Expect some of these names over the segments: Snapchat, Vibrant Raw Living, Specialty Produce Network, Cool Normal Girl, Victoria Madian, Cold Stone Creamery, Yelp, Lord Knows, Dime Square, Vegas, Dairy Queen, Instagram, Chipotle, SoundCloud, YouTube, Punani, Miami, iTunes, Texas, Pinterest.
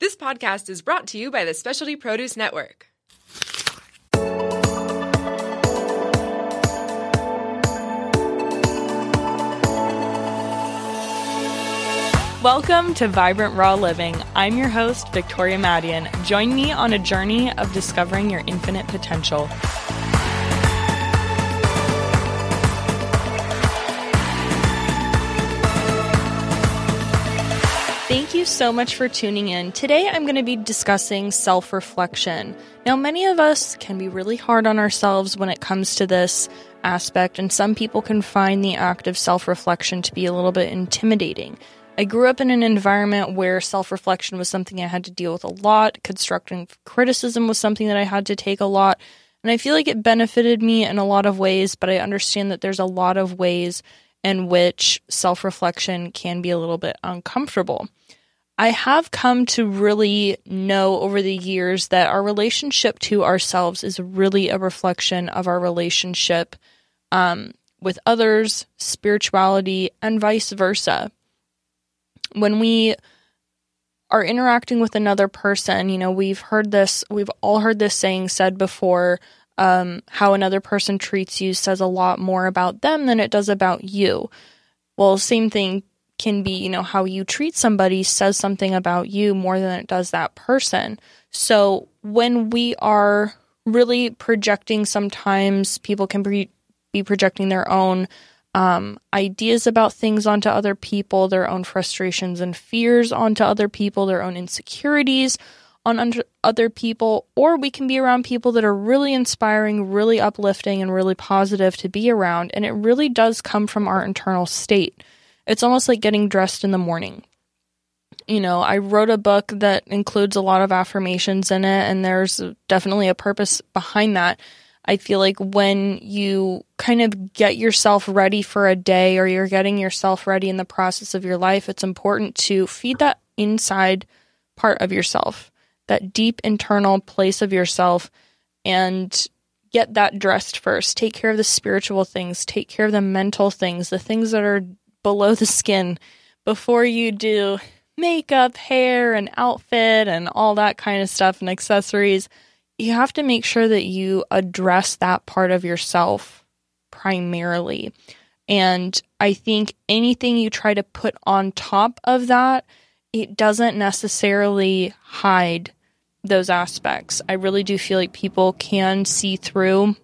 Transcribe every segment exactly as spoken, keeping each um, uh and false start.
This podcast is brought to you by the Specialty Produce Network. Welcome to Vibrant Raw Living. I'm your host, Victoria Madian. Join me on a journey of discovering your infinite potential. Thank you so much for tuning in. Today I'm going to be discussing self-reflection. Now, many of us can be really hard on ourselves when it comes to this aspect, and some people can find the act of self-reflection to be a little bit intimidating. I grew up in an environment where self-reflection was something I had to deal with a lot, constructive criticism was something that I had to take a lot, and I feel like it benefited me in a lot of ways, but I understand that there's a lot of ways in which self-reflection can be a little bit uncomfortable. I have come to really know over the years that our relationship to ourselves is really a reflection of our relationship um, with others, spirituality, and vice versa. When we are interacting with another person, you know, we've heard this, we've all heard this saying said before, Um, how another person treats you says a lot more about them than it does about you. Well, same thing can be, you know, how you treat somebody says something about you more than it does that person. So when we are really projecting, sometimes people can pre- be projecting their own um, ideas about things onto other people, their own frustrations and fears onto other people, their own insecurities on other people, or we can be around people that are really inspiring, really uplifting, and really positive to be around, and it really does come from our internal state. It's almost like getting dressed in the morning. You know, I wrote a book that includes a lot of affirmations in it, and there's definitely a purpose behind that. I feel like when you kind of get yourself ready for a day, or you're getting yourself ready in the process of your life, it's important to feed that inside part of yourself, that deep internal place of yourself, and get that dressed first. Take care of the spiritual things, take care of the mental things, the things that are below the skin before you do makeup, hair, and outfit, and all that kind of stuff, and accessories. You have to make sure that you address that part of yourself primarily. And I think anything you try to put on top of that, it doesn't necessarily hide those aspects. I really do feel like people can see through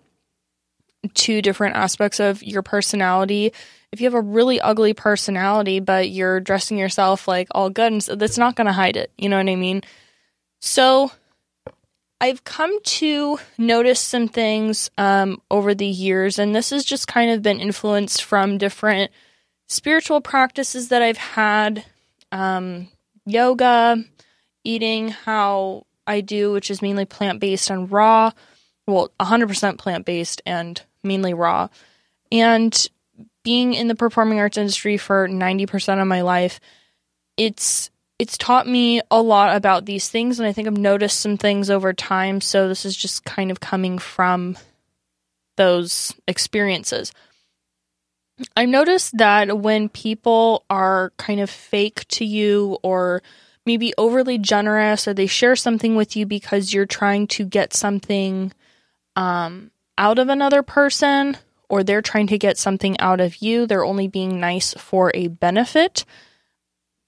two different aspects of your personality. If you have a really ugly personality, but you're dressing yourself like all good, and so that's not going to hide it. You know what I mean? So I've come to notice some things um, over the years, and this has just kind of been influenced from different spiritual practices that I've had, um, yoga, eating how I do, which is mainly plant-based and raw, well, one hundred percent plant-based and mainly raw, and being in the performing arts industry for ninety percent of my life, it's it's taught me a lot about these things, and I think I've noticed some things over time, so this is just kind of coming from those experiences. I've noticed that when people are kind of fake to you, or maybe overly generous, or they share something with you because you're trying to get something um, out of another person, or they're trying to get something out of you, they're only being nice for a benefit,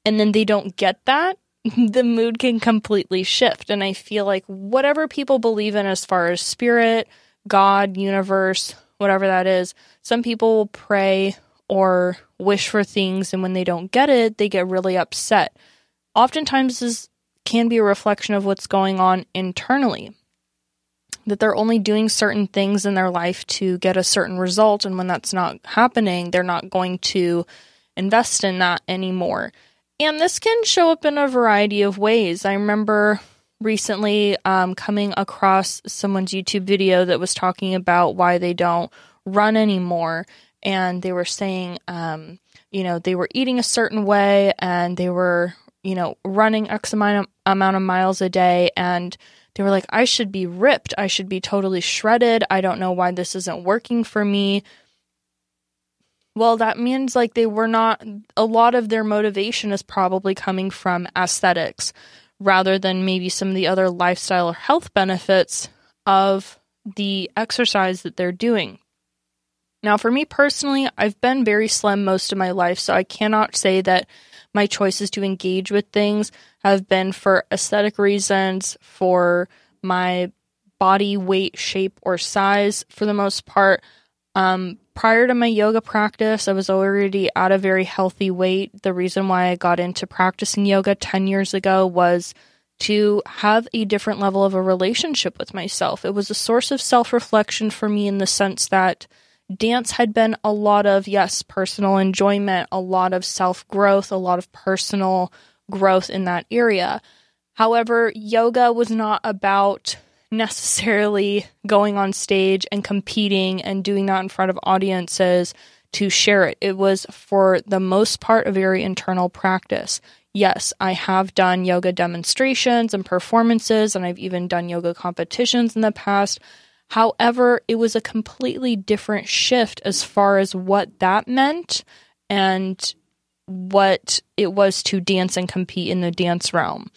and then they don't get that, the mood can completely shift. And I feel like whatever people believe in as far as spirit, God, universe, whatever that is, some people will pray or wish for things, and when they don't get it, they get really upset. Oftentimes, this can be a reflection of what's going on internally, that they're only doing certain things in their life to get a certain result, and when that's not happening, they're not going to invest in that anymore. And this can show up in a variety of ways. I remember recently um, coming across someone's YouTube video that was talking about why they don't run anymore, and they were saying, um, you know, they were eating a certain way, and they were, you know, running X amount of, amount of miles a day, and they were like, I should be ripped. I should be totally shredded. I don't know why this isn't working for me. Well, that means like they were not, a lot of their motivation is probably coming from aesthetics, rather than maybe some of the other lifestyle or health benefits of the exercise that they're doing. Now, for me personally, I've been very slim most of my life, so I cannot say that my choices to engage with things have been for aesthetic reasons, for my body weight, shape, or size for the most part. Um, prior to my yoga practice, I was already at a very healthy weight. The reason why I got into practicing yoga ten years ago was to have a different level of a relationship with myself. It was a source of self-reflection for me in the sense that dance had been a lot of, yes, personal enjoyment, a lot of self-growth, a lot of personal growth in that area. However, yoga was not about necessarily going on stage and competing and doing that in front of audiences to share it. It was, for the most part, a very internal practice. Yes, I have done yoga demonstrations and performances, and I've even done yoga competitions in the past. However, it was a completely different shift as far as what that meant and what it was to dance and compete in the dance realm.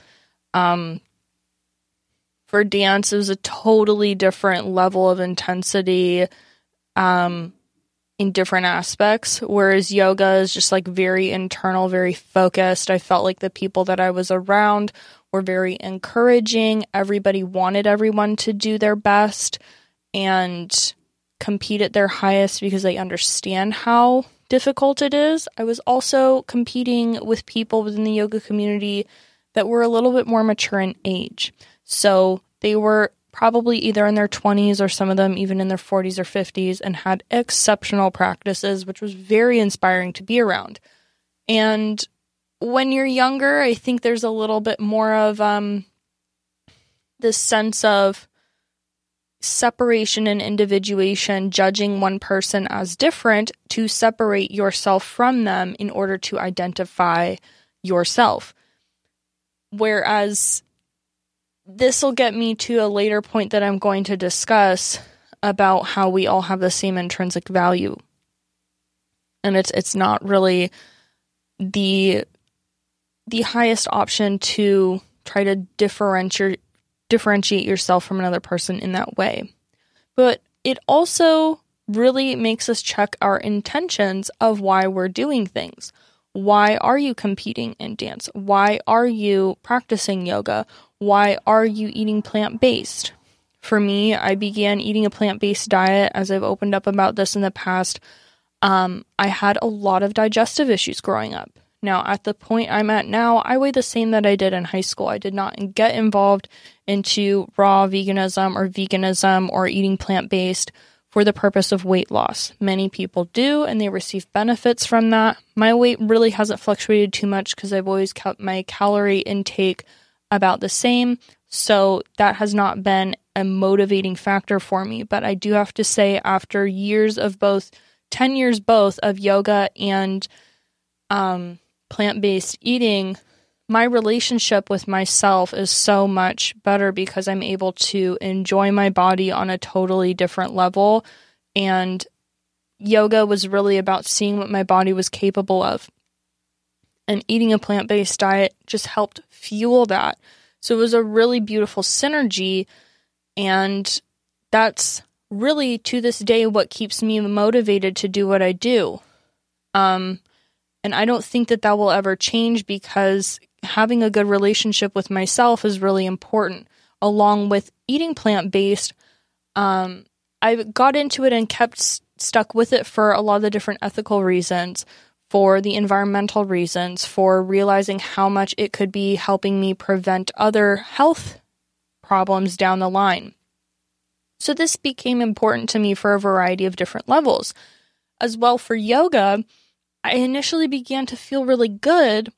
Um, for dance, it was a totally different level of intensity um, in different aspects, whereas yoga is just like very internal, very focused. I felt like the people that I was around were very encouraging. Everybody wanted everyone to do their best and compete at their highest because they understand how difficult it is. I was also competing with people within the yoga community that were a little bit more mature in age. So they were probably either in their twenties or some of them even in their forties or fifties and had exceptional practices, which was very inspiring to be around. And when you're younger, I think there's a little bit more of um, this sense of separation and individuation, judging one person as different to separate yourself from them in order to identify yourself. Whereas this will get me to a later point that I'm going to discuss about how we all have the same intrinsic value. And it's it's not really the... the highest option to try to differentiate differentiate yourself from another person in that way. But it also really makes us check our intentions of why we're doing things. Why are you competing in dance? Why are you practicing yoga? Why are you eating plant-based? For me, I began eating a plant-based diet, as I've opened up about this in the past. Um, I had a lot of digestive issues growing up. Now, at the point I'm at now, I weigh the same that I did in high school. I did not get involved into raw veganism or veganism or eating plant-based for the purpose of weight loss. Many people do, and they receive benefits from that. My weight really hasn't fluctuated too much because I've always kept my calorie intake about the same, so that has not been a motivating factor for me. But I do have to say, after years of both, ten years both of yoga and um. plant-based eating, my relationship with myself is so much better because I'm able to enjoy my body on a totally different level. And yoga was really about seeing what my body was capable of. And eating a plant-based diet just helped fuel that. So it was a really beautiful synergy. And that's really, to this day, what keeps me motivated to do what I do. Um... And I don't think that that will ever change because having a good relationship with myself is really important. Along with eating plant-based, um, I got into it and kept st- stuck with it for a lot of the different ethical reasons, for the environmental reasons, for realizing how much it could be helping me prevent other health problems down the line. So this became important to me for a variety of different levels. As well, for yoga, I initially began to feel really good,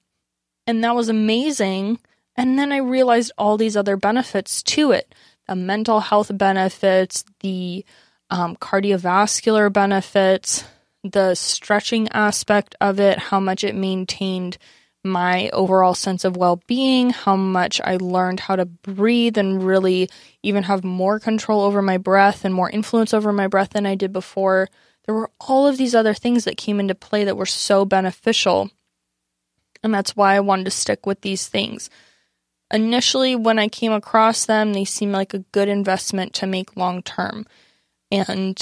and that was amazing, and then I realized all these other benefits to it. The mental health benefits, the um, cardiovascular benefits, the stretching aspect of it, how much it maintained my overall sense of well-being, how much I learned how to breathe and really even have more control over my breath and more influence over my breath than I did before. There were all of these other things that came into play that were so beneficial. And that's why I wanted to stick with these things. initially when I came across them, they seemed like a good investment to make long term. And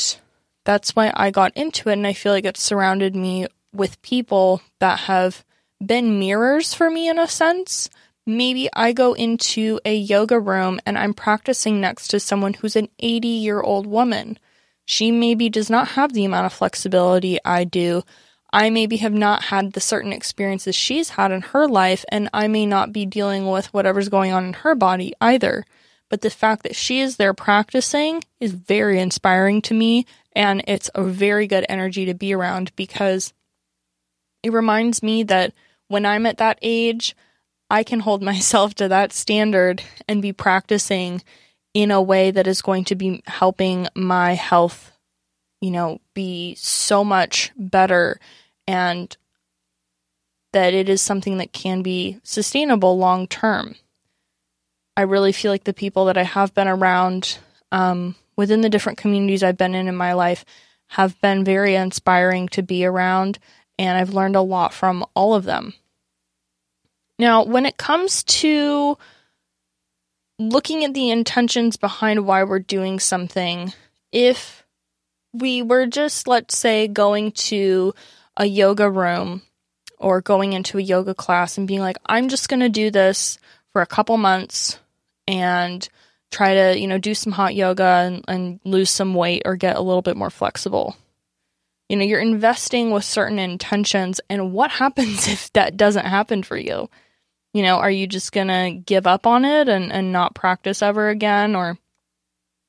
that's why I got into it. And I feel like it's surrounded me with people that have been mirrors for me in a sense. Maybe I go into a yoga room and I'm practicing next to someone who's an eighty-year-old woman. She maybe does not have the amount of flexibility I do. I maybe have not had the certain experiences she's had in her life, and I may not be dealing with whatever's going on in her body either. But the fact that she is there practicing is very inspiring to me, and it's a very good energy to be around because it reminds me that when I'm at that age, I can hold myself to that standard and be practicing in a way that is going to be helping my health, you know, be so much better, and that it is something that can be sustainable long term. I really feel like the people that I have been around um, within the different communities I've been in in my life have been very inspiring to be around, and I've learned a lot from all of them. Now, when it comes to looking at the intentions behind why we're doing something, if we were just, let's say, going to a yoga room or going into a yoga class and being like, I'm just going to do this for a couple months and try to, you know, do some hot yoga and, and lose some weight or get a little bit more flexible. You know, you're investing with certain intentions, and what happens if that doesn't happen for you? You know, are you just going to give up on it and, and not practice ever again, or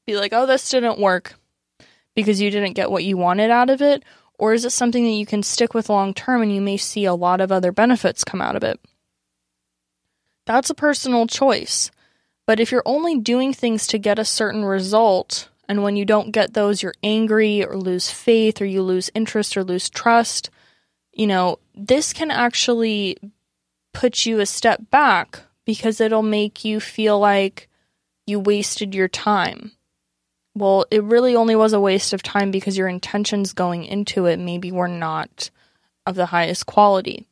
be like, oh, this didn't work because you didn't get what you wanted out of it? Or is it something that you can stick with long term and you may see a lot of other benefits come out of it? That's a personal choice. But if you're only doing things to get a certain result, and when you don't get those, you're angry or lose faith or you lose interest or lose trust, you know, this can actually put you a step back because it'll make you feel like you wasted your time. Well, it really only was a waste of time because your intentions going into it maybe were not of the highest quality.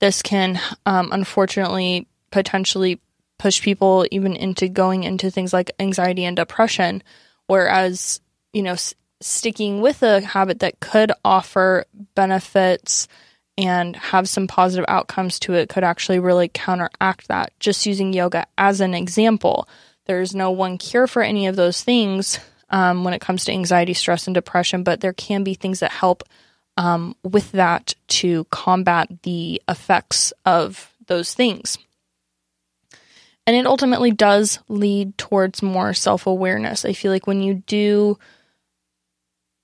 This can, um, unfortunately, potentially push people even into going into things like anxiety and depression, whereas, you know, s- sticking with a habit that could offer benefits and have some positive outcomes to it could actually really counteract that. Just using yoga as an example, there's no one cure for any of those things um, when it comes to anxiety, stress, and depression, but there can be things that help um, with that to combat the effects of those things. And it ultimately does lead towards more self-awareness. I feel like when you do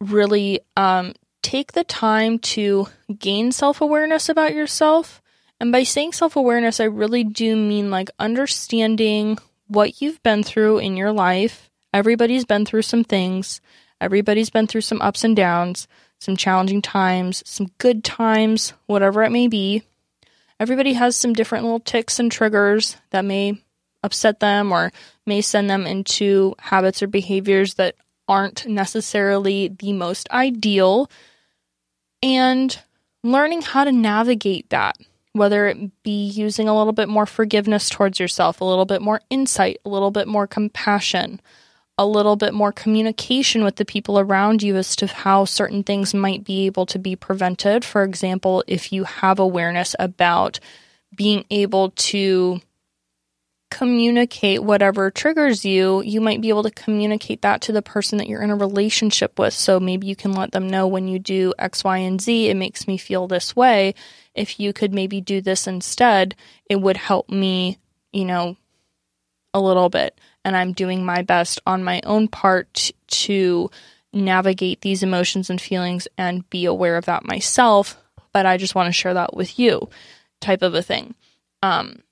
really um, take the time to gain self-awareness about yourself. And by saying self-awareness, I really do mean like understanding what you've been through in your life. Everybody's been through some things. Everybody's been through some ups and downs, some challenging times, some good times, whatever it may be. Everybody has some different little ticks and triggers that may upset them or may send them into habits or behaviors that aren't necessarily the most ideal. And learning how to navigate that, whether it be using a little bit more forgiveness towards yourself, a little bit more insight, a little bit more compassion, a little bit more communication with the people around you as to how certain things might be able to be prevented. For example, if you have awareness about being able to communicate whatever triggers you, you might be able to communicate that to the person that you're in a relationship with. So maybe you can let them know, when you do X, Y, and Z, it makes me feel this way. If you could maybe do this instead, it would help me, you know, a little bit. And I'm doing my best on my own part to navigate these emotions and feelings and be aware of that myself. But I just want to share that with you, type of a thing. Um,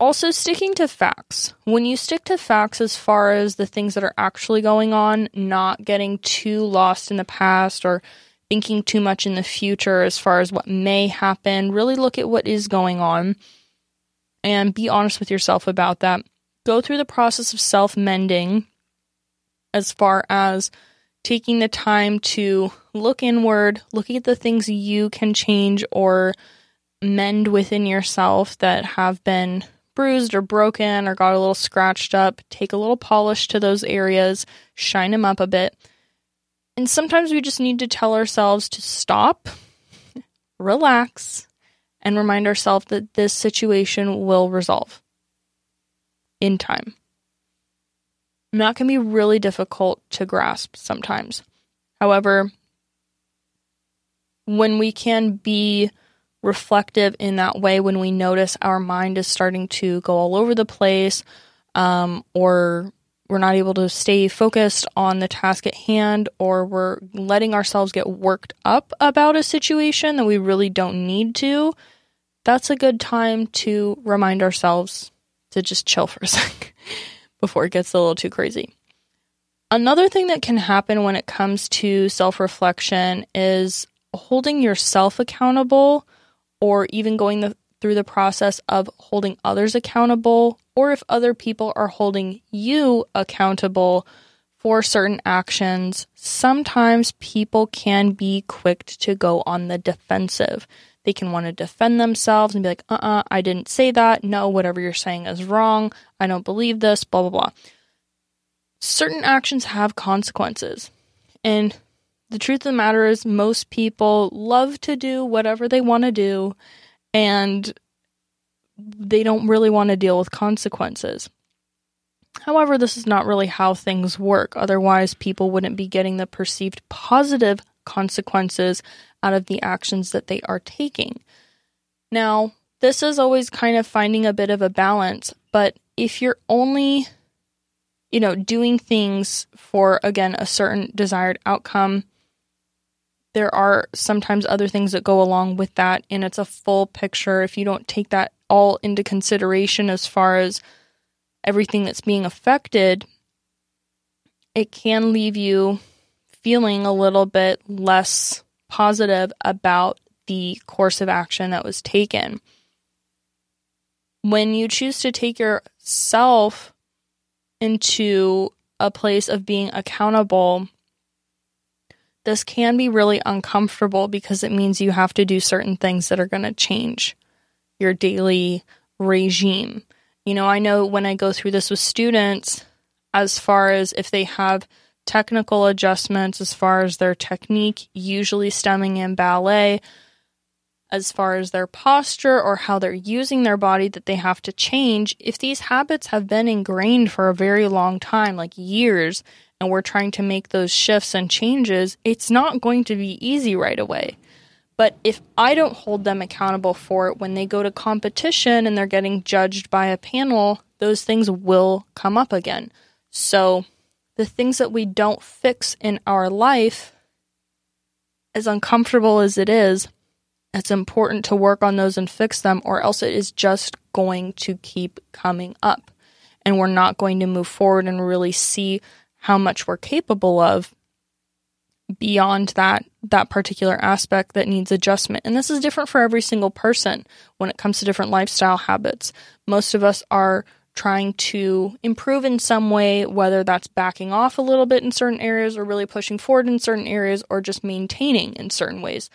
Also, sticking to facts. When you stick to facts as far as the things that are actually going on, not getting too lost in the past or thinking too much in the future as far as what may happen, really look at what is going on and be honest with yourself about that. Go through the process of self-mending as far as taking the time to look inward, looking at the things you can change or mend within yourself that have been bruised or broken or got a little scratched up, take a little polish to those areas, shine them up a bit. And sometimes we just need to tell ourselves to stop, relax, and remind ourselves that this situation will resolve in time. And that can be really difficult to grasp sometimes. However, when we can be reflective in that way, when we notice our mind is starting to go all over the place, um, or we're not able to stay focused on the task at hand, or we're letting ourselves get worked up about a situation that we really don't need to, that's a good time to remind ourselves to just chill for a sec before it gets a little too crazy. Another thing that can happen when it comes to self-reflection is holding yourself accountable, or even going the, through the process of holding others accountable, or if other people are holding you accountable for certain actions. Sometimes people can be quick to go on the defensive. They can want to defend themselves and be like, uh-uh, I didn't say that. No, whatever you're saying is wrong. I don't believe this, blah, blah, blah. Certain actions have consequences. And the truth of the matter is most people love to do whatever they want to do, and they don't really want to deal with consequences. However, this is not really how things work. Otherwise, people wouldn't be getting the perceived positive consequences out of the actions that they are taking. Now, this is always kind of finding a bit of a balance, but if you're only, you know, doing things for, again, a certain desired outcome, there are sometimes other things that go along with that, and it's a full picture. If you don't take that all into consideration as far as everything that's being affected, it can leave you feeling a little bit less positive about the course of action that was taken. When you choose to take yourself into a place of being accountable, this can be really uncomfortable because it means you have to do certain things that are going to change your daily regime. You know, I know when I go through this with students, as far as if they have technical adjustments, as far as their technique, usually stemming in ballet, as far as their posture or how they're using their body that they have to change, if these habits have been ingrained for a very long time, like years, and we're trying to make those shifts and changes, it's not going to be easy right away. But if I don't hold them accountable for it, when they go to competition and they're getting judged by a panel, those things will come up again. So the things that we don't fix in our life, as uncomfortable as it is, it's important to work on those and fix them, or else it is just going to keep coming up. And we're not going to move forward and really see how much we're capable of beyond that that particular aspect that needs adjustment. And this is different for every single person when it comes to different lifestyle habits. Most of us are trying to improve in some way, whether that's backing off a little bit in certain areas, or really pushing forward in certain areas, or just maintaining in certain ways.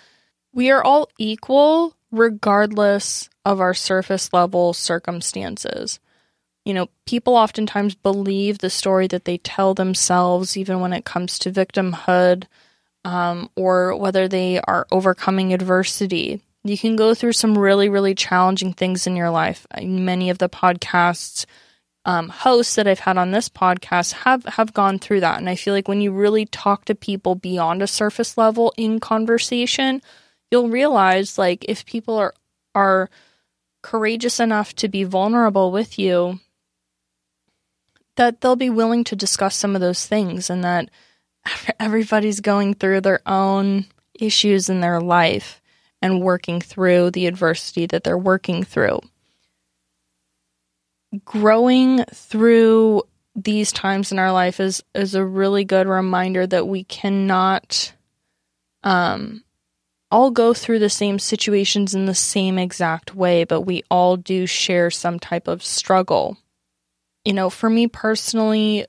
We are all equal regardless of our surface level circumstances. You know, people oftentimes believe the story that they tell themselves, even when it comes to victimhood, um, or whether they are overcoming adversity. You can go through some really, really challenging things in your life. Many of the podcasts um, hosts that I've had on this podcast have, have gone through that. And I feel like when you really talk to people beyond a surface level in conversation, you'll realize, like, if people are are courageous enough to be vulnerable with you, that they'll be willing to discuss some of those things, and that everybody's going through their own issues in their life and working through the adversity that they're working through. Growing through these times in our life is, is a really good reminder that we cannot um, all go through the same situations in the same exact way, but we all do share some type of struggle. You know, for me personally,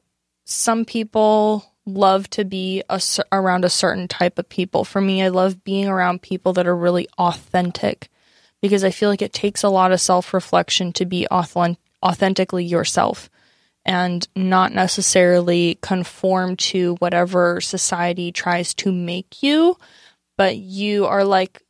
some people love to be a, around a certain type of people. For me, I love being around people that are really authentic, because I feel like it takes a lot of self-reflection to be authentically yourself and not necessarily conform to whatever society tries to make you, but you are like,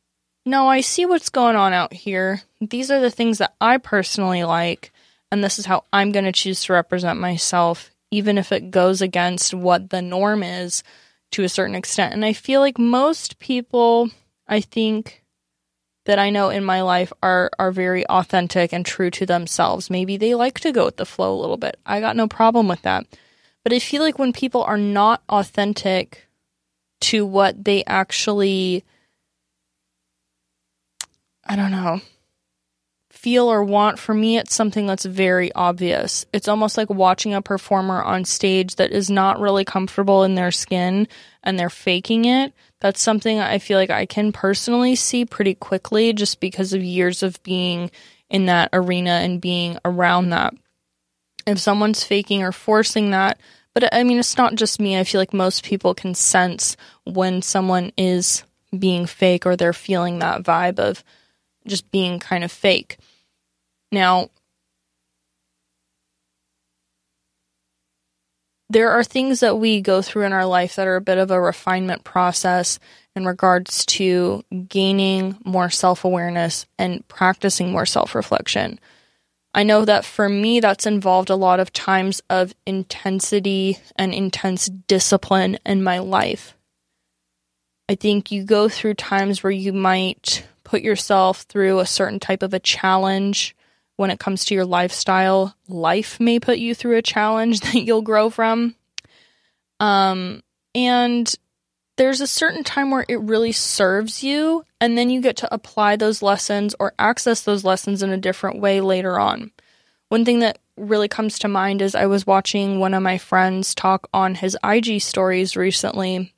no, I see what's going on out here. These are the things that I personally like, and this is how I'm going to choose to represent myself, even if it goes against what the norm is to a certain extent. And I feel like most people, I think, that I know in my life are are very authentic and true to themselves. Maybe they like to go with the flow a little bit. I got no problem with that. But I feel like when people are not authentic to what they actually, I don't know, feel or want, for me, it's something that's very obvious. It's almost like watching a performer on stage that is not really comfortable in their skin and they're faking it. That's something I feel like I can personally see pretty quickly just because of years of being in that arena and being around that. If someone's faking or forcing that, but I mean, it's not just me. I feel like most people can sense when someone is being fake or they're feeling that vibe of just being kind of fake. Now, there are things that we go through in our life that are a bit of a refinement process in regards to gaining more self-awareness and practicing more self-reflection. I know that for me, that's involved a lot of times of intensity and intense discipline in my life. I think you go through times where you might put yourself through a certain type of a challenge. When it comes to your lifestyle, life may put you through a challenge that you'll grow from. Um, and there's a certain time where it really serves you, and then you get to apply those lessons or access those lessons in a different way later on. One thing that really comes to mind is I was watching one of my friends talk on his I G stories recently,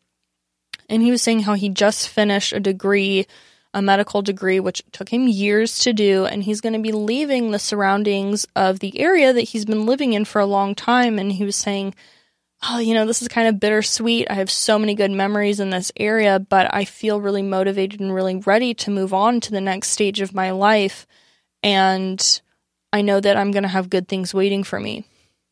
and he was saying how he just finished a degree a medical degree, which took him years to do, and he's going to be leaving the surroundings of the area that he's been living in for a long time. And he was saying, oh, you know, this is kind of bittersweet. I have so many good memories in this area, but I feel really motivated and really ready to move on to the next stage of my life. And I know that I'm going to have good things waiting for me.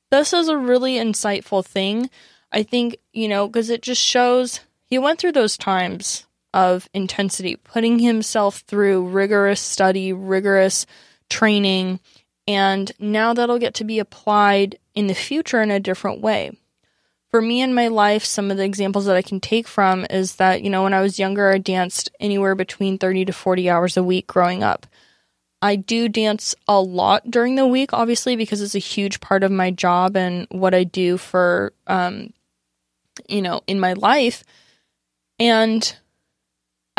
This is a really insightful thing, I think, you know, because it just shows he went through those times of intensity, putting himself through rigorous study, rigorous training, and now that'll get to be applied in the future in a different way. For me in my life, some of the examples that I can take from is that, you know, when I was younger, I danced anywhere between thirty to forty hours a week growing up. I do dance a lot during the week, obviously, because it's a huge part of my job and what I do for, um, you know, in my life. And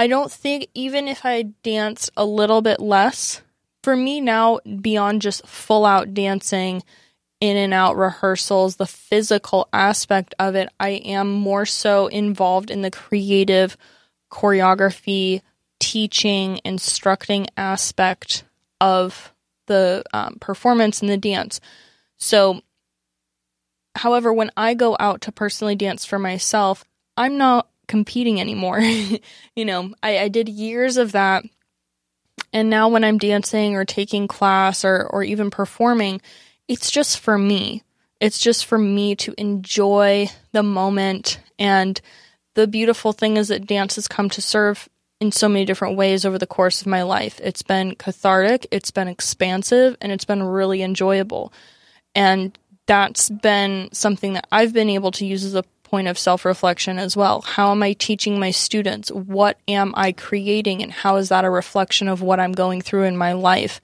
I don't think, even if I danced a little bit less, for me now, beyond just full-out dancing, in and out rehearsals, the physical aspect of it, I am more so involved in the creative choreography, teaching, instructing aspect of the um, performance and the dance. So, however, when I go out to personally dance for myself, I'm not competing anymore. You know, I, I did years of that. And now when I'm dancing or taking class or, or even performing, it's just for me. It's just for me to enjoy the moment. And the beautiful thing is that dance has come to serve in so many different ways over the course of my life. It's been cathartic, it's been expansive, and it's been really enjoyable. And that's been something that I've been able to use as a point of self-reflection as well. How am I teaching my students? What am I creating? And how is that a reflection of what I'm going through in my life?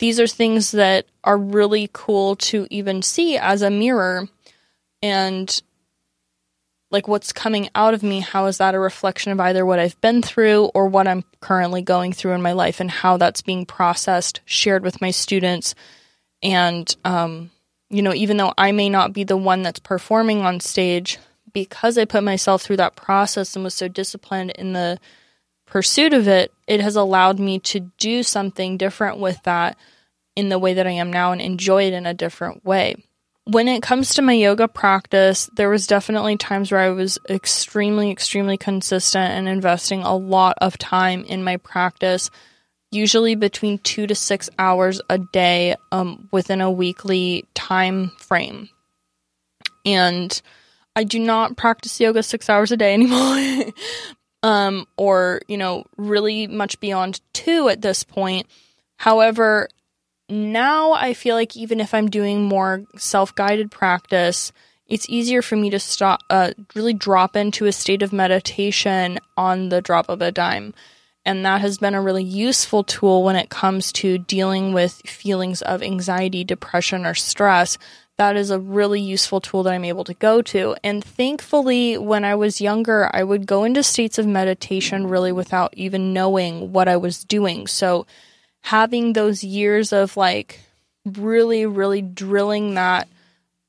These are things that are really cool to even see as a mirror. And like, what's coming out of me, how is that a reflection of either what I've been through or what I'm currently going through in my life, and how that's being processed, shared with my students. And, um, you know, even though I may not be the one that's performing on stage, because I put myself through that process and was so disciplined in the pursuit of it, it has allowed me to do something different with that in the way that I am now and enjoy it in a different way. When it comes to my yoga practice, there was definitely times where I was extremely, extremely consistent and investing a lot of time in my practice. usually between two to six hours a day um, within a weekly time frame. And I do not practice yoga six hours a day anymore um, or, you know, really much beyond two at this point. However, now I feel like even if I'm doing more self-guided practice, it's easier for me to stop, uh, really drop into a state of meditation on the drop of a dime. And that has been a really useful tool when it comes to dealing with feelings of anxiety, depression, or stress. That is a really useful tool that I'm able to go to. And thankfully, when I was younger, I would go into states of meditation really without even knowing what I was doing. So having those years of like really, really drilling that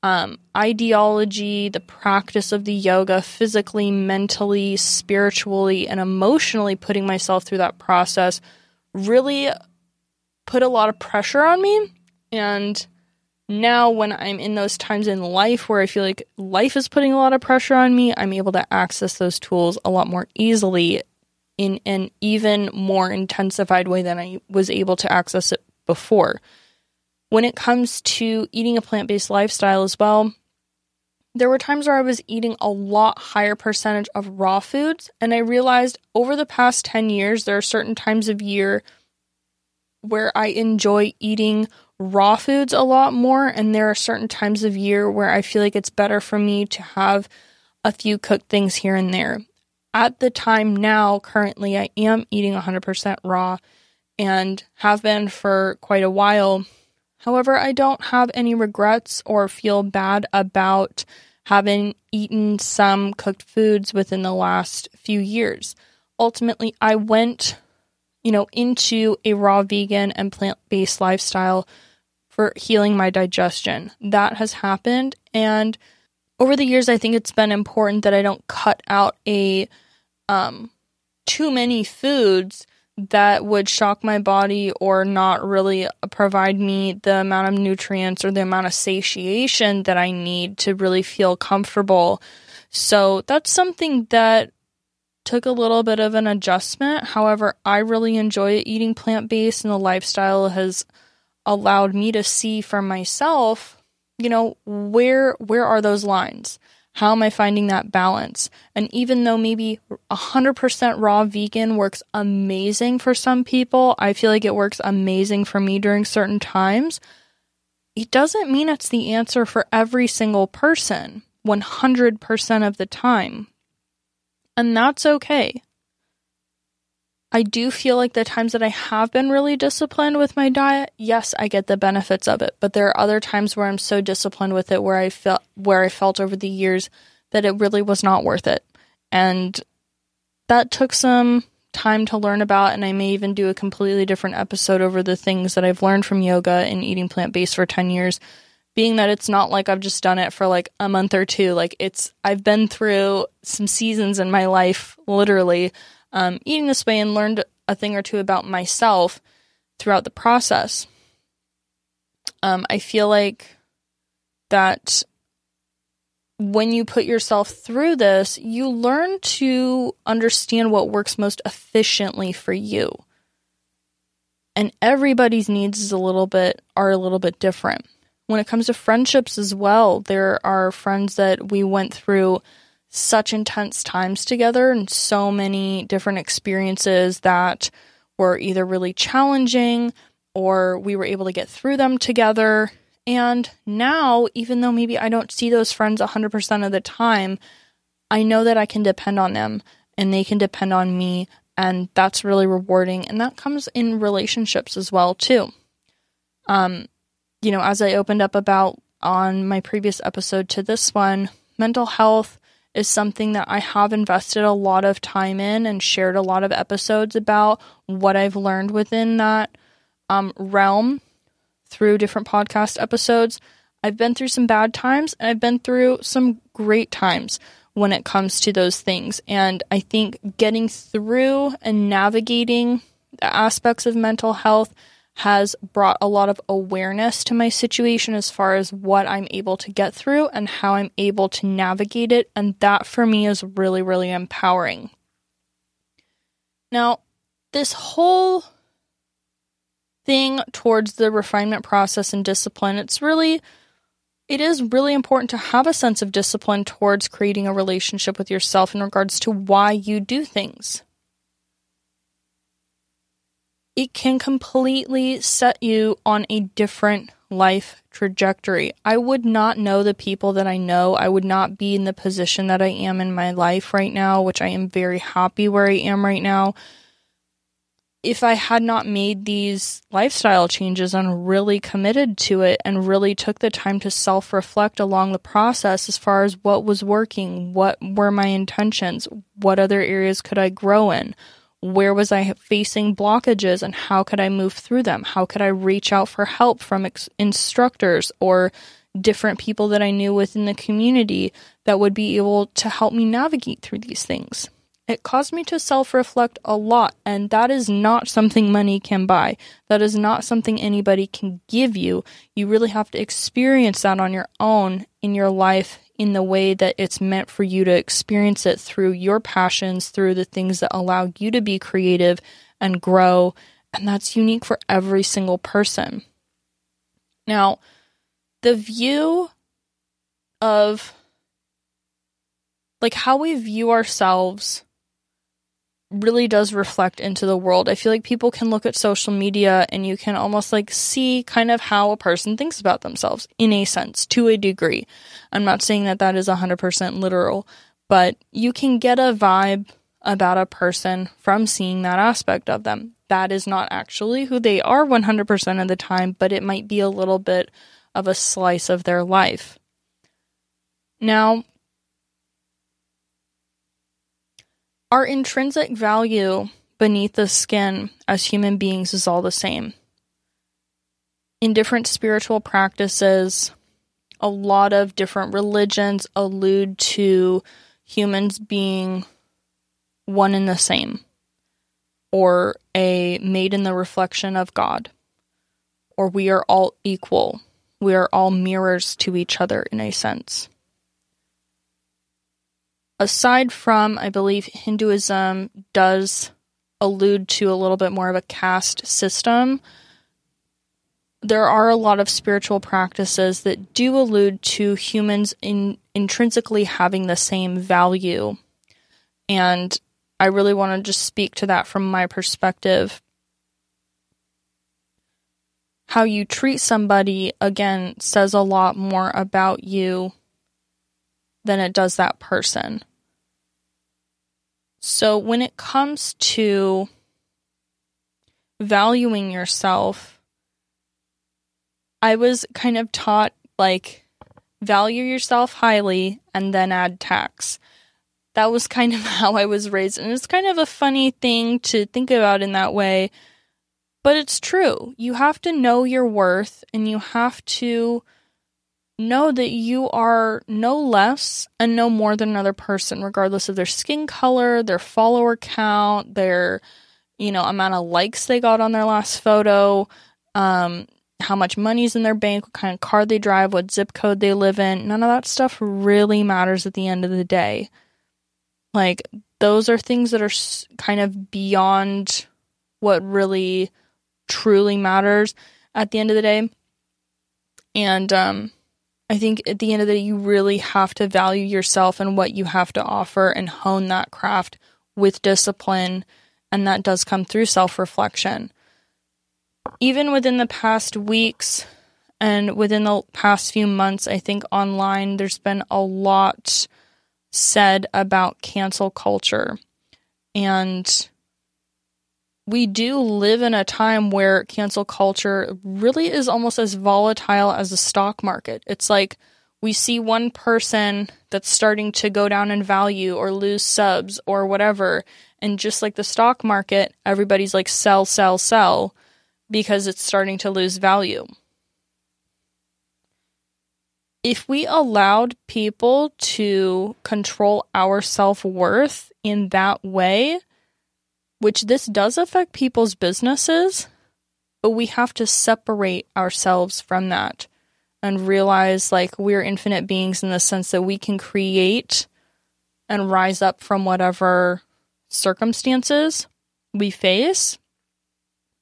Um, ideology, the practice of the yoga, physically, mentally, spiritually, and emotionally, putting myself through that process really put a lot of pressure on me. And now when I'm in those times in life where I feel like life is putting a lot of pressure on me, I'm able to access those tools a lot more easily in an even more intensified way than I was able to access it before. When it comes to eating a plant-based lifestyle as well, there were times where I was eating a lot higher percentage of raw foods, and I realized over the past ten years, there are certain times of year where I enjoy eating raw foods a lot more, and there are certain times of year where I feel like it's better for me to have a few cooked things here and there. At the time now, currently, I am eating one hundred percent raw and have been for quite a while. However, I don't have any regrets or feel bad about having eaten some cooked foods within the last few years. Ultimately, I went, you know, into a raw vegan and plant-based lifestyle for healing my digestion. That has happened, and over the years, I think it's been important that I don't cut out a um, too many foods that would shock my body or not really provide me the amount of nutrients or the amount of satiation that I need to really feel comfortable. So that's something that took a little bit of an adjustment. However, I really enjoy eating plant-based, and the lifestyle has allowed me to see for myself, you know, where where are those lines? How am I finding that balance? And even though maybe one hundred percent raw vegan works amazing for some people, I feel like it works amazing for me during certain times. It doesn't mean it's the answer for every single person one hundred percent of the time. And that's okay. I do feel like the times that I have been really disciplined with my diet, yes, I get the benefits of it, but there are other times where I'm so disciplined with it where I felt where I felt over the years that it really was not worth it. And that took some time to learn about, and I may even do a completely different episode over the things that I've learned from yoga and eating plant-based for ten years, being that it's not like I've just done it for like a month or two. Like it's I've been through some seasons in my life, literally, Um, eating this way, and learned a thing or two about myself throughout the process. Um, I feel like that when you put yourself through this, you learn to understand what works most efficiently for you. And everybody's needs is a little bit are a little bit different. When it comes to friendships as well, there are friends that we went through such intense times together and so many different experiences that were either really challenging or we were able to get through them together. And now, even though maybe I don't see those friends one hundred percent of the time, I know that I can depend on them and they can depend on me, and that's really rewarding. And that comes in relationships as well too. Um, you know, as I opened up about on my previous episode to this one, mental health is something that I have invested a lot of time in and shared a lot of episodes about what I've learned within that um, realm through different podcast episodes. I've been through some bad times and I've been through some great times when it comes to those things. And I think getting through and navigating the aspects of mental health has brought a lot of awareness to my situation as far as what I'm able to get through and how I'm able to navigate it. And that for me is really, really empowering. Now, this whole thing towards the refinement process and discipline. It's really, it is really important to have a sense of discipline towards creating a relationship with yourself in regards to why you do things. It can completely set you on a different life trajectory. I would not know the people that I know. I would not be in the position that I am in my life right now, which I am very happy where I am right now, if I had not made these lifestyle changes and really committed to it and really took the time to self-reflect along the process as far as what was working, what were my intentions, what other areas could I grow in, where was I facing blockages and how could I move through them, how could I reach out for help from ex- instructors or different people that I knew within the community that would be able to help me navigate through these things. It caused me to self-reflect a lot, and that is not something money can buy. That is not something anybody can give you. You really have to experience that on your own in your life in the way that it's meant for you to experience it through your passions, through the things that allow you to be creative and grow, and that's unique for every single person. Now, the view of, like, how we view ourselves really does reflect into the world. I feel like people can look at social media and you can almost like see kind of how a person thinks about themselves in a sense, to a degree. I'm not saying that that is one hundred percent literal, but you can get a vibe about a person from seeing that aspect of them. That is not actually who they are one hundred percent of the time, but it might be a little bit of a slice of their life. Now, our intrinsic value beneath the skin as human beings is all the same. In different spiritual practices, a lot of different religions allude to humans being one and the same, or a made in the reflection of God, or we are all equal. We are all mirrors to each other in a sense. Aside from, I believe, Hinduism does allude to a little bit more of a caste system, there are a lot of spiritual practices that do allude to humans in intrinsically having the same value. And I really want to just speak to that from my perspective. How you treat somebody, again, says a lot more about you than it does that person. So when it comes to valuing yourself, I was kind of taught, like, value yourself highly and then add tax. That was kind of how I was raised. And it's kind of a funny thing to think about in that way, but it's true. You have to know your worth, and you have to know that you are no less and no more than another person, regardless of their skin color, their follower count, their, you know, amount of likes they got on their last photo, um, how much money's in their bank, what kind of car they drive, what zip code they live in. None of that stuff really matters at the end of the day. Like, those are things that are kind of beyond what really truly matters at the end of the day. And, um, I think at the end of the day, you really have to value yourself and what you have to offer and hone that craft with discipline. And that does come through self-reflection. Even within the past weeks and within the past few months, I think online there's been a lot said about cancel culture. And we do live in a time where cancel culture really is almost as volatile as the stock market. It's like we see one person that's starting to go down in value or lose subs or whatever. And just like the stock market, everybody's like sell, sell, sell because it's starting to lose value. If we allowed people to control our self-worth in that way, which this does affect people's businesses, but we have to separate ourselves from that and realize, like, we're infinite beings in the sense that we can create and rise up from whatever circumstances we face.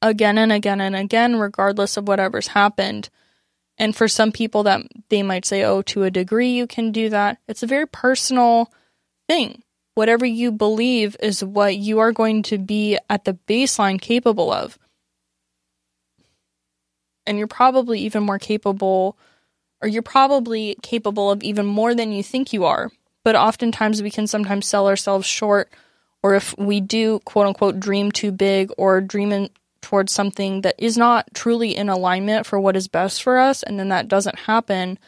again and again and again, regardless of whatever's happened. And for some people that they might say, oh, to a degree you can do that. It's a very personal thing. Whatever you believe is what you are going to be at the baseline capable of. And you're probably even more capable, or you're probably capable of even more than you think you are. But oftentimes we can sometimes sell ourselves short, or if we do, quote unquote, dream too big or dream in, towards something that is not truly in alignment for what is best for us, and then that doesn't happen,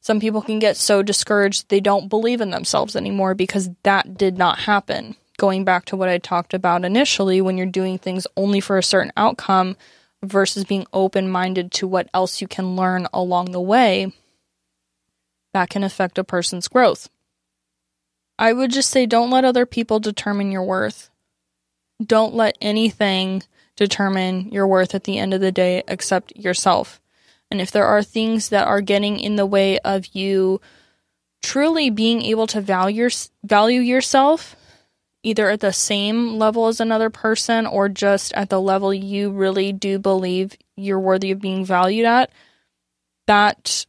some people can get so discouraged they don't believe in themselves anymore because that did not happen. Going back to what I talked about initially, when you're doing things only for a certain outcome versus being open-minded to what else you can learn along the way, that can affect a person's growth. I would just say don't let other people determine your worth. Don't let anything determine your worth at the end of the day except yourself. And if there are things that are getting in the way of you truly being able to value, value yourself, either at the same level as another person or just at the level you really do believe you're worthy of being valued at, that,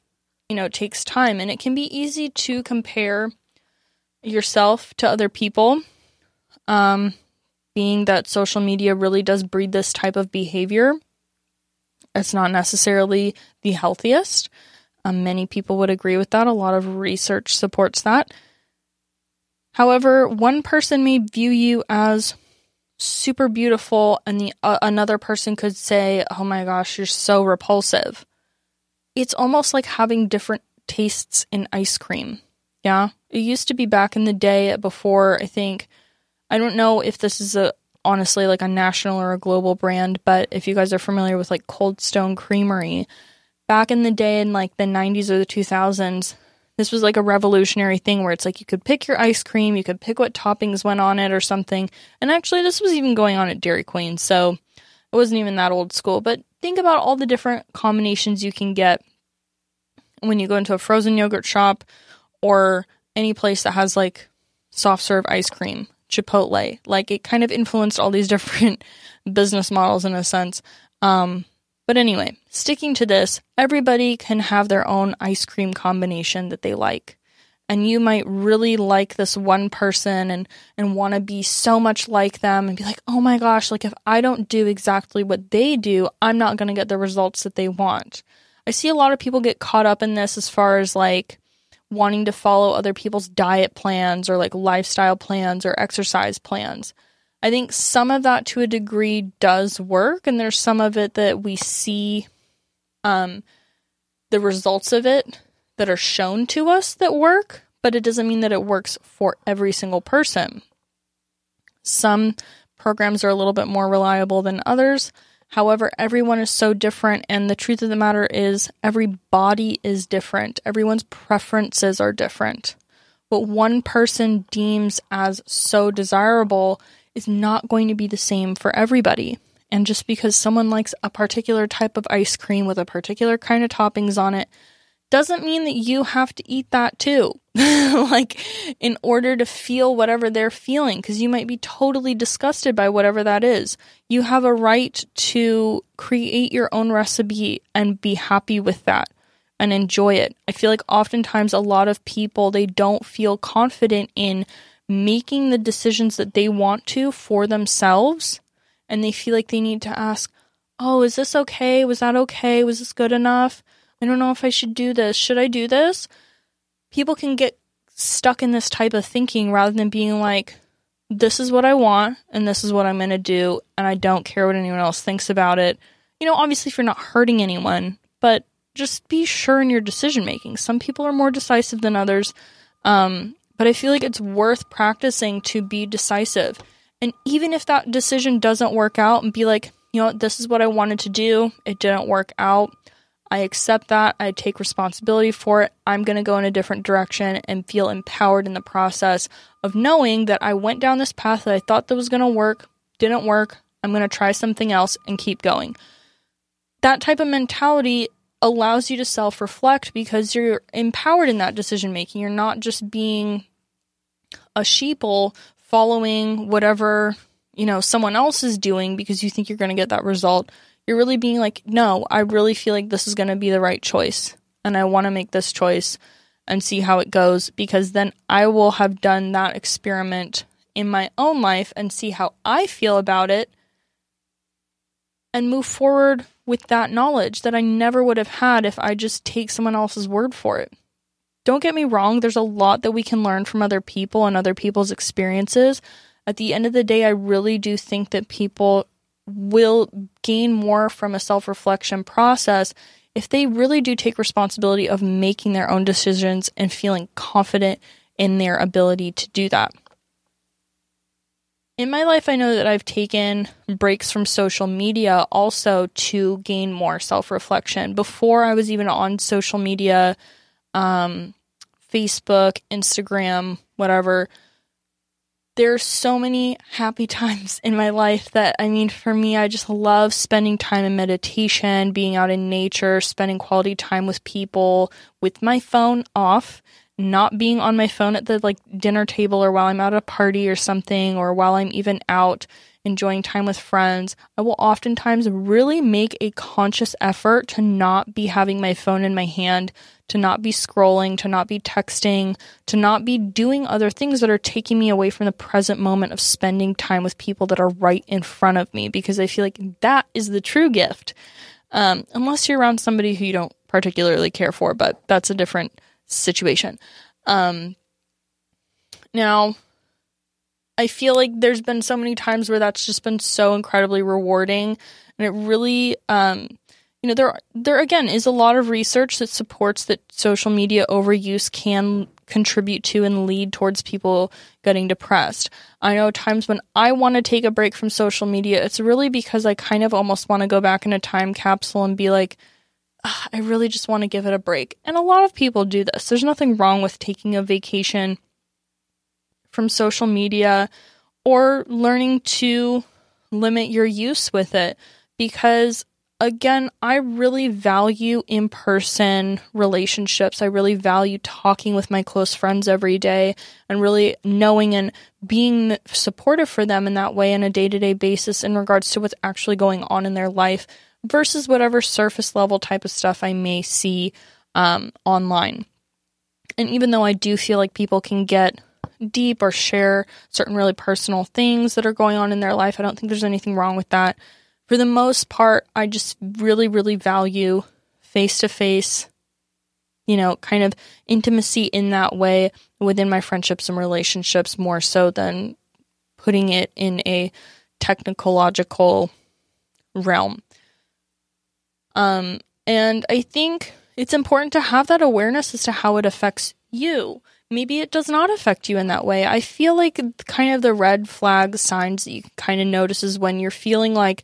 you know, takes time. And it can be easy to compare yourself to other people, um, being that social media really does breed this type of behavior. It's not necessarily the healthiest. Um, many people would agree with that. A lot of research supports that. However, one person may view you as super beautiful, and the uh, another person could say, oh my gosh, you're so repulsive. It's almost like having different tastes in ice cream. Yeah, it used to be back in the day before, I think, I don't know if this is a honestly like a national or a global brand, but if you guys are familiar with like Cold Stone Creamery, back in the day in like the nineties or the two thousands, this was like a revolutionary thing where it's like you could pick your ice cream, you could pick what toppings went on it or something. And actually this was even going on at Dairy Queen, so it wasn't even that old school. But think about all the different combinations you can get when you go into a frozen yogurt shop or any place that has like soft serve ice cream. Chipotle, like it kind of influenced all these different business models in a sense. Um, but anyway, sticking to this, everybody can have their own ice cream combination that they like. And you might really like this one person and, and want to be so much like them and be like, oh my gosh, like if I don't do exactly what they do, I'm not going to get the results that they want. I see a lot of people get caught up in this as far as like wanting to follow other people's diet plans or like lifestyle plans or exercise plans. I think some of that to a degree does work, and there's some of it that we see um, the results of it that are shown to us that work, but it doesn't mean that it works for every single person. Some programs are a little bit more reliable than others. However, everyone is so different, and the truth of the matter is every body is different. Everyone's preferences are different. What one person deems as so desirable is not going to be the same for everybody. And just because someone likes a particular type of ice cream with a particular kind of toppings on it doesn't mean that you have to eat that too. Like, in order to feel whatever they're feeling, because you might be totally disgusted by whatever that is. You have a right to create your own recipe and be happy with that and enjoy it. I feel like oftentimes a lot of people, they don't feel confident in making the decisions that they want to for themselves, and they feel like they need to ask, oh, is this okay? Was that okay? Was this good enough? I don't know if I should do this. Should I do this? People can get stuck in this type of thinking rather than being like, this is what I want and this is what I'm going to do, and I don't care what anyone else thinks about it. You know, obviously if you're not hurting anyone, but just be sure in your decision making. Some people are more decisive than others, um, but I feel like it's worth practicing to be decisive. And even if that decision doesn't work out, and be like, you know, this is what I wanted to do. It didn't work out. I accept that. I take responsibility for it. I'm going to go in a different direction and feel empowered in the process of knowing that I went down this path that I thought that was going to work, didn't work. I'm going to try something else and keep going. That type of mentality allows you to self-reflect because you're empowered in that decision-making. You're not just being a sheeple following whatever, you know, someone else is doing because you think you're going to get that result, you're really being like, no, I really feel like this is going to be the right choice. And I want to make this choice and see how it goes, because then I will have done that experiment in my own life and see how I feel about it and move forward with that knowledge that I never would have had if I just take someone else's word for it. Don't get me wrong, there's a lot that we can learn from other people and other people's experiences. At the end of the day, I really do think that people will gain more from a self-reflection process if they really do take responsibility of making their own decisions and feeling confident in their ability to do that. In my life, I know that I've taken breaks from social media also to gain more self-reflection. Before I was even on social media, um, Facebook, Instagram, whatever, there's so many happy times in my life that, I mean, for me, I just love spending time in meditation, being out in nature, spending quality time with people, with my phone off, not being on my phone at the like dinner table or while I'm at a party or something, or while I'm even out enjoying time with friends. I will oftentimes really make a conscious effort to not be having my phone in my hand, to not be scrolling, to not be texting, to not be doing other things that are taking me away from the present moment of spending time with people that are right in front of me, because I feel like that is the true gift. Um, unless you're around somebody who you don't particularly care for, but that's a different situation. Um, now, I feel like there's been so many times where that's just been so incredibly rewarding, and it really, um, you know, there, there again is a lot of research that supports that social media overuse can contribute to and lead towards people getting depressed. I know times when I want to take a break from social media, it's really because I kind of almost want to go back in a time capsule and be like, I really just want to give it a break. And a lot of people do this. There's nothing wrong with taking a vacation from social media or learning to limit your use with it, because, again, I really value in-person relationships. I really value talking with my close friends every day and really knowing and being supportive for them in that way on a day-to-day basis in regards to what's actually going on in their life, versus whatever surface level type of stuff I may see um, online. And even though I do feel like people can get deep or share certain really personal things that are going on in their life, I don't think there's anything wrong with that. For the most part, I just really, really value face-to-face, you know, kind of intimacy in that way within my friendships and relationships, more so than putting it in a technological realm. Um, and I think it's important to have that awareness as to how it affects you. Maybe it does not affect you in that way. I feel like kind of the red flag signs that you kind of notice is when you're feeling like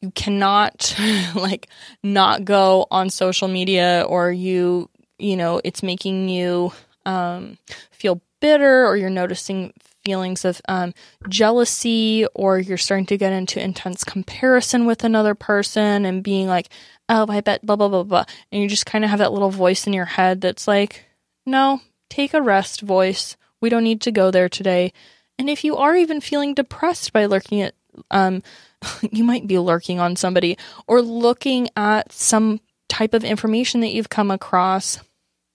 you cannot like not go on social media, or you, you know, it's making you, um, feel bitter, or you're noticing feelings of um, jealousy, or you're starting to get into intense comparison with another person and being like, oh, I bet blah, blah, blah, blah. And you just kind of have that little voice in your head that's like, no, take a rest, voice. We don't need to go there today. And if you are even feeling depressed by lurking at, um, you might be lurking on somebody or looking at some type of information that you've come across,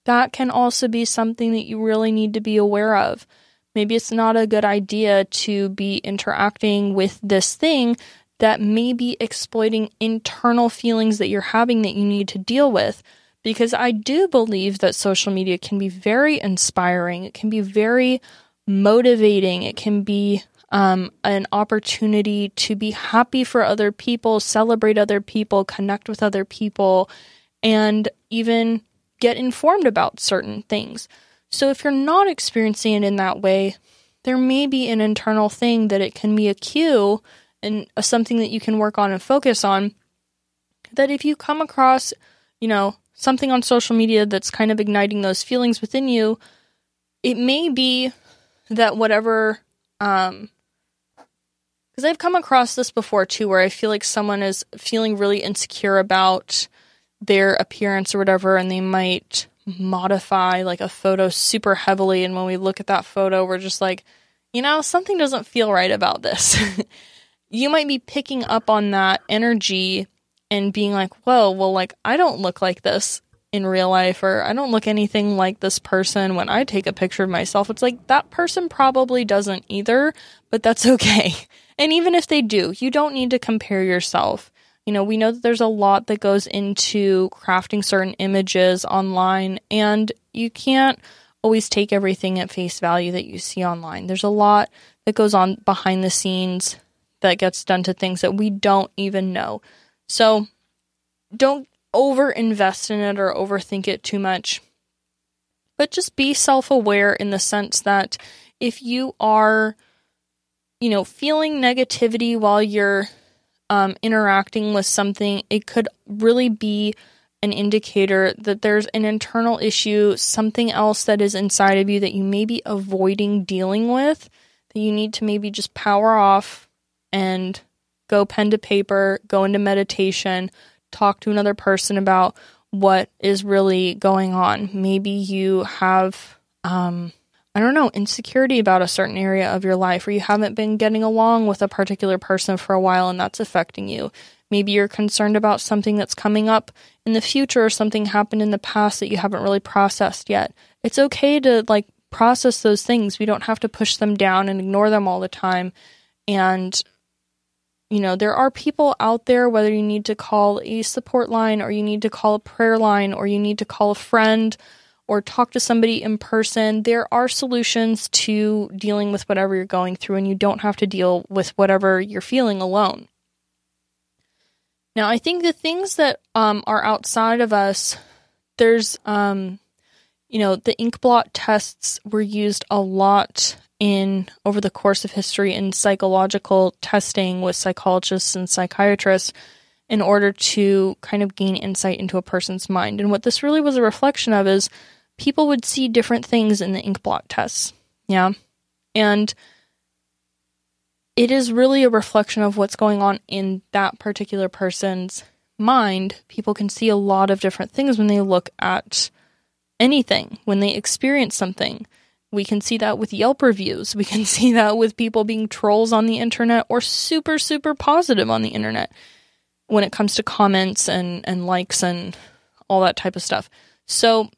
that can also be something that you really need to be aware of. Maybe it's not a good idea to be interacting with this thing that may be exploiting internal feelings that you're having that you need to deal with. Because I do believe that social media can be very inspiring. It can be very motivating. It can be um, an opportunity to be happy for other people, celebrate other people, connect with other people, and even get informed about certain things. So if you're not experiencing it in that way, there may be an internal thing that it can be a cue and something that you can work on and focus on, that if you come across, you know, something on social media that's kind of igniting those feelings within you, it may be that whatever, um, because I've come across this before too, where I feel like someone is feeling really insecure about their appearance or whatever, and they might modify like a photo super heavily, and when we look at that photo, we're just like, you know, something doesn't feel right about this. You might be picking up on that energy and being like, whoa, well, like, I don't look like this in real life, or I don't look anything like this person when I take a picture of myself. It's like, that person probably doesn't either, but that's okay. And even if they do, you don't need to compare yourself. You know, we know that there's a lot that goes into crafting certain images online, and you can't always take everything at face value that you see online. There's a lot that goes on behind the scenes that gets done to things that we don't even know. So don't over-invest in it or overthink it too much. But just be self-aware in the sense that if you are, you know, feeling negativity while you're um, interacting with something, it could really be an indicator that there's an internal issue, something else that is inside of you that you may be avoiding dealing with, that you need to maybe just power off and go pen to paper, go into meditation, talk to another person about what is really going on. Maybe you have, um, I don't know, insecurity about a certain area of your life, or you haven't been getting along with a particular person for a while and that's affecting you. Maybe you're concerned about something that's coming up in the future, or something happened in the past that you haven't really processed yet. It's okay to like process those things. We don't have to push them down and ignore them all the time. And you know, there are people out there, whether you need to call a support line, or you need to call a prayer line, or you need to call a friend, or talk to somebody in person. There are solutions to dealing with whatever you're going through, and you don't have to deal with whatever you're feeling alone. Now, I think the things that um, are outside of us, there's, um, you know, the ink blot tests were used a lot in over the course of history in psychological testing with psychologists and psychiatrists in order to kind of gain insight into a person's mind. And what this really was a reflection of is people would see different things in the ink blot tests. Yeah. And it is really a reflection of what's going on in that particular person's mind. People can see a lot of different things when they look at anything, when they experience something. We can see that with Yelp reviews. We can see that with people being trolls on the internet or super, super positive on the internet when it comes to comments and, and likes and all that type of stuff. So,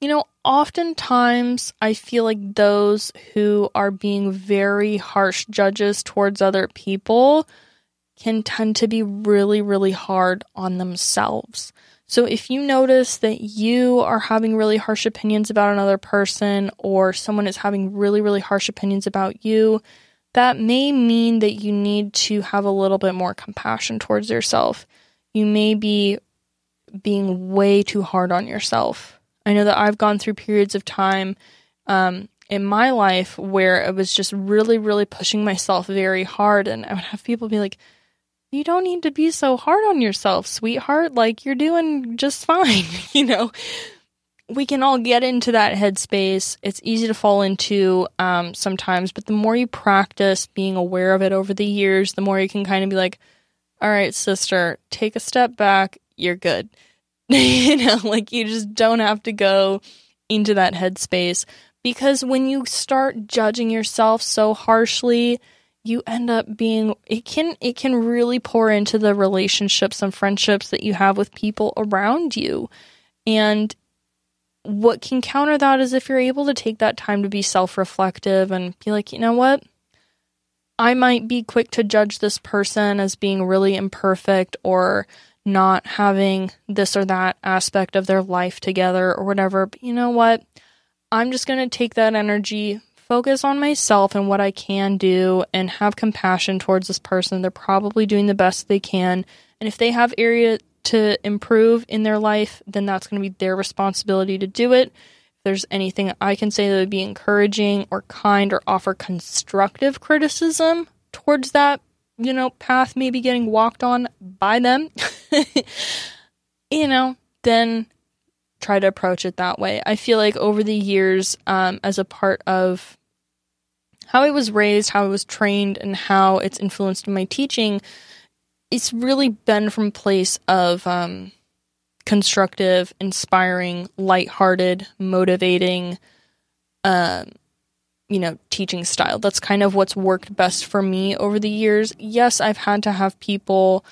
you know, oftentimes I feel like those who are being very harsh judges towards other people can tend to be really, really hard on themselves. So if you notice that you are having really harsh opinions about another person, or someone is having really, really harsh opinions about you, that may mean that you need to have a little bit more compassion towards yourself. You may be being way too hard on yourself. I know that I've gone through periods of time um, in my life where I was just really, really pushing myself very hard, and I would have people be like, you don't need to be so hard on yourself, sweetheart. Like, you're doing just fine, you know? We can all get into that headspace. It's easy to fall into um, sometimes, but the more you practice being aware of it over the years, the more you can kind of be like, all right, sister, take a step back. You're good. You know, like, you just don't have to go into that headspace, because when you start judging yourself so harshly, you end up being, it can it can really pour into the relationships and friendships that you have with people around you. And what can counter that is if you're able to take that time to be self-reflective and be like, you know what? I might be quick to judge this person as being really imperfect, or not having this or that aspect of their life together or whatever. But you know what? I'm just going to take that energy, focus on myself and what I can do, and have compassion towards this person. They're probably doing the best they can. And if they have area to improve in their life, then that's going to be their responsibility to do it. If there's anything I can say that would be encouraging or kind or offer constructive criticism towards that, you know, path maybe getting walked on by them, you know, then try to approach it that way. I feel like over the years, um, as a part of how I was raised, how I was trained, and how it's influenced my teaching, it's really been from a place of um, constructive, inspiring, lighthearted, motivating, um, you know, teaching style. That's kind of what's worked best for me over the years. Yes, I've had to have people,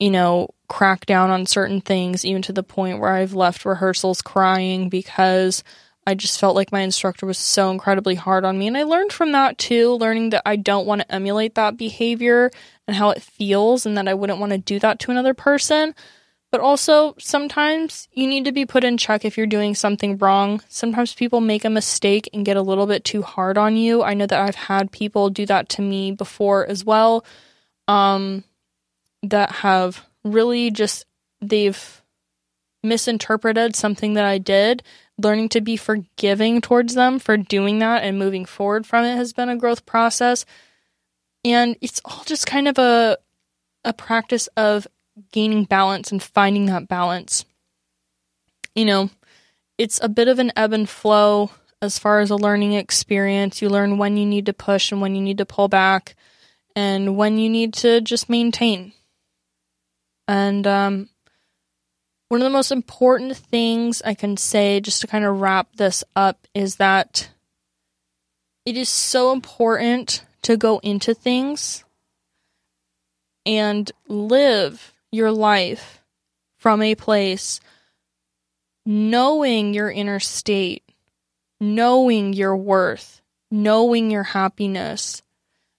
you know, crack down on certain things, even to the point where I've left rehearsals crying because I just felt like my instructor was so incredibly hard on me. And I learned from that too, learning that I don't want to emulate that behavior and how it feels, and that I wouldn't want to do that to another person. But also, sometimes you need to be put in check if you're doing something wrong. Sometimes people make a mistake and get a little bit too hard on you. I know that I've had people do that to me before as well, um, that have really just, they've misinterpreted something that I did. Learning to be forgiving towards them for doing that and moving forward from it has been a growth process. And it's all just kind of a a practice of gaining balance and finding that balance. You know, it's a bit of an ebb and flow as far as a learning experience. You learn when you need to push and when you need to pull back and when you need to just maintain. And um, one of the most important things I can say, just to kind of wrap this up, is that it is so important to go into things and live your life from a place knowing your inner state, knowing your worth, knowing your happiness,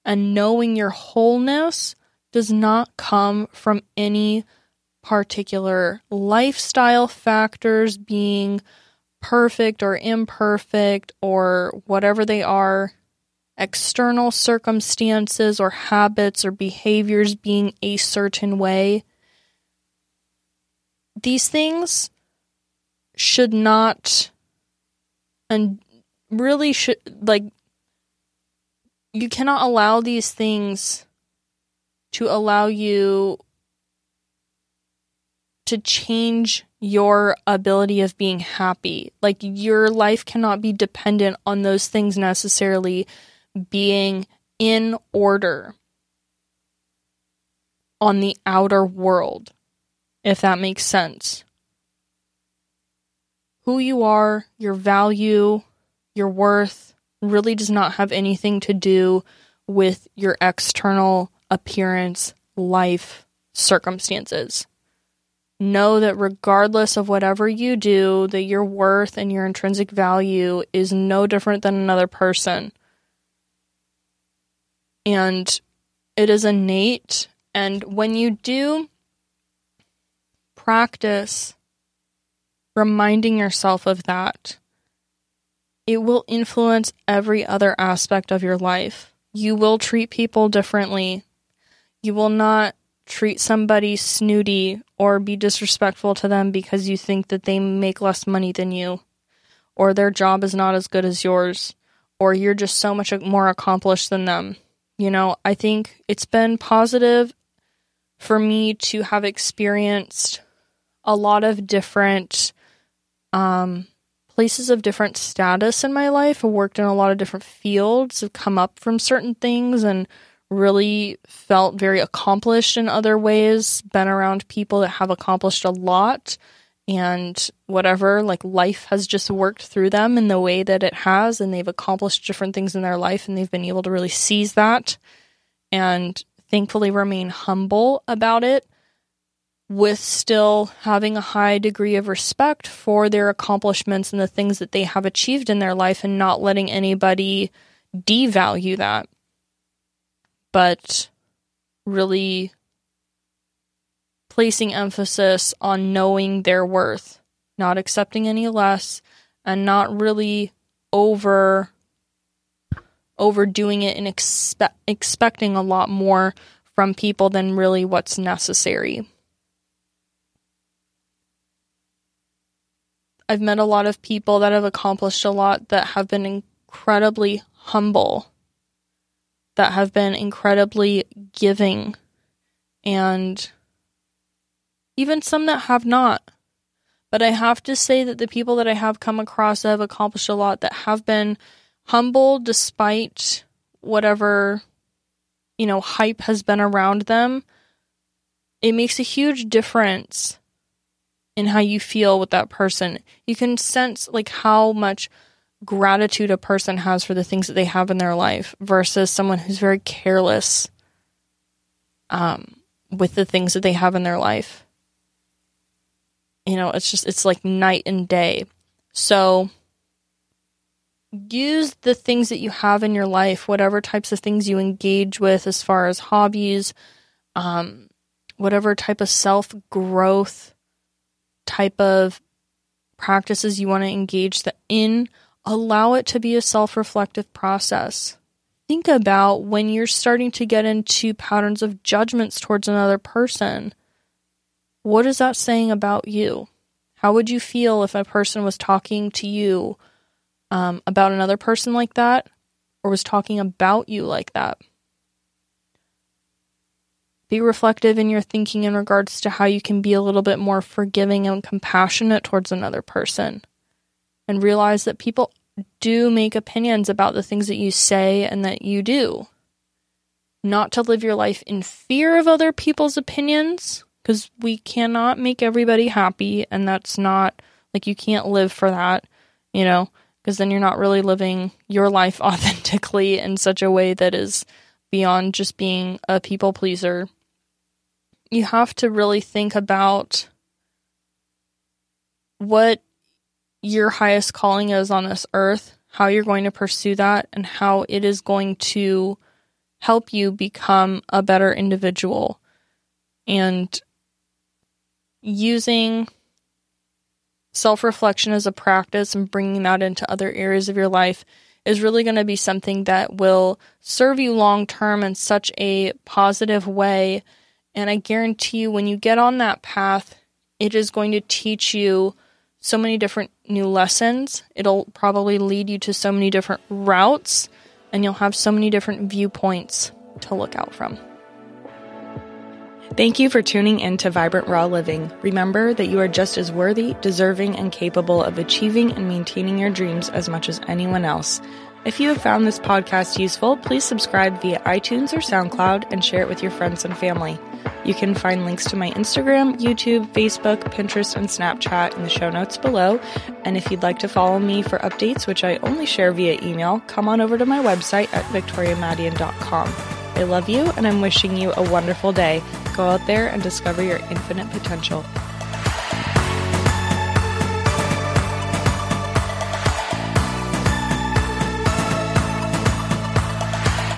and knowing your wholeness does not come from any particular lifestyle factors being perfect or imperfect or whatever they are. External circumstances or habits or behaviors being a certain way. These things should not, and really should, like, you cannot allow these things to allow you to change your ability of being happy. Like, your life cannot be dependent on those things necessarily being in order on the outer world, if that makes sense. Who you are, your value, your worth really does not have anything to do with your external appearance, life, circumstances. Know that regardless of whatever you do, that your worth and your intrinsic value is no different than another person. And it is innate. And when you do practice reminding yourself of that, it will influence every other aspect of your life. You will treat people differently. You will not treat somebody snooty or be disrespectful to them because you think that they make less money than you, or their job is not as good as yours, or you're just so much more accomplished than them. You know, I think it's been positive for me to have experienced a lot of different um, places of different status in my life. I've worked in a lot of different fields, I've come up from certain things, and really felt very accomplished in other ways. Been around people that have accomplished a lot, and whatever, like, life has just worked through them in the way that it has, and they've accomplished different things in their life, and they've been able to really seize that and thankfully remain humble about it, with still having a high degree of respect for their accomplishments and the things that they have achieved in their life, and not letting anybody devalue that, but really placing emphasis on knowing their worth, not accepting any less, and not really over overdoing it and expe- expecting a lot more from people than really what's necessary. I've met a lot of people that have accomplished a lot, that have been incredibly humble, that have been incredibly giving, and even some that have not. But I have to say that the people that I have come across that have accomplished a lot, that have been humble despite whatever, you know, hype has been around them, it makes a huge difference in how you feel with that person. You can sense, like, how much gratitude a person has for the things that they have in their life versus someone who's very careless um, with the things that they have in their life. You know, it's just, it's like night and day. So use the things that you have in your life, whatever types of things you engage with as far as hobbies, um, whatever type of self-growth type of practices you want to engage the, in, allow it to be a self-reflective process. Think about when you're starting to get into patterns of judgments towards another person. What is that saying about you? How would you feel if a person was talking to you um, about another person like that, or was talking about you like that? Be reflective in your thinking in regards to how you can be a little bit more forgiving and compassionate towards another person. And realize that people do make opinions about the things that you say and that you do. Not to live your life in fear of other people's opinions, because we cannot make everybody happy, and that's not, like, you can't live for that, you know, because then you're not really living your life authentically in such a way that is beyond just being a people pleaser. You have to really think about what your highest calling is on this earth, how you're going to pursue that, and how it is going to help you become a better individual. And using self-reflection as a practice and bringing that into other areas of your life is really going to be something that will serve you long-term in such a positive way. And I guarantee you, when you get on that path, it is going to teach you so many different new lessons. It'll probably lead you to so many different routes, and you'll have so many different viewpoints to look out from. Thank you for tuning in to Vibrant Raw Living. Remember that you are just as worthy, deserving, and capable of achieving and maintaining your dreams as much as anyone else. If you have found this podcast useful, please subscribe via iTunes or SoundCloud and share it with your friends and family. You can find links to my Instagram, YouTube, Facebook, Pinterest, and Snapchat in the show notes below. And if you'd like to follow me for updates, which I only share via email, come on over to my website at victoria madian dot com. I love you, and I'm wishing you a wonderful day. Go out there and discover your infinite potential.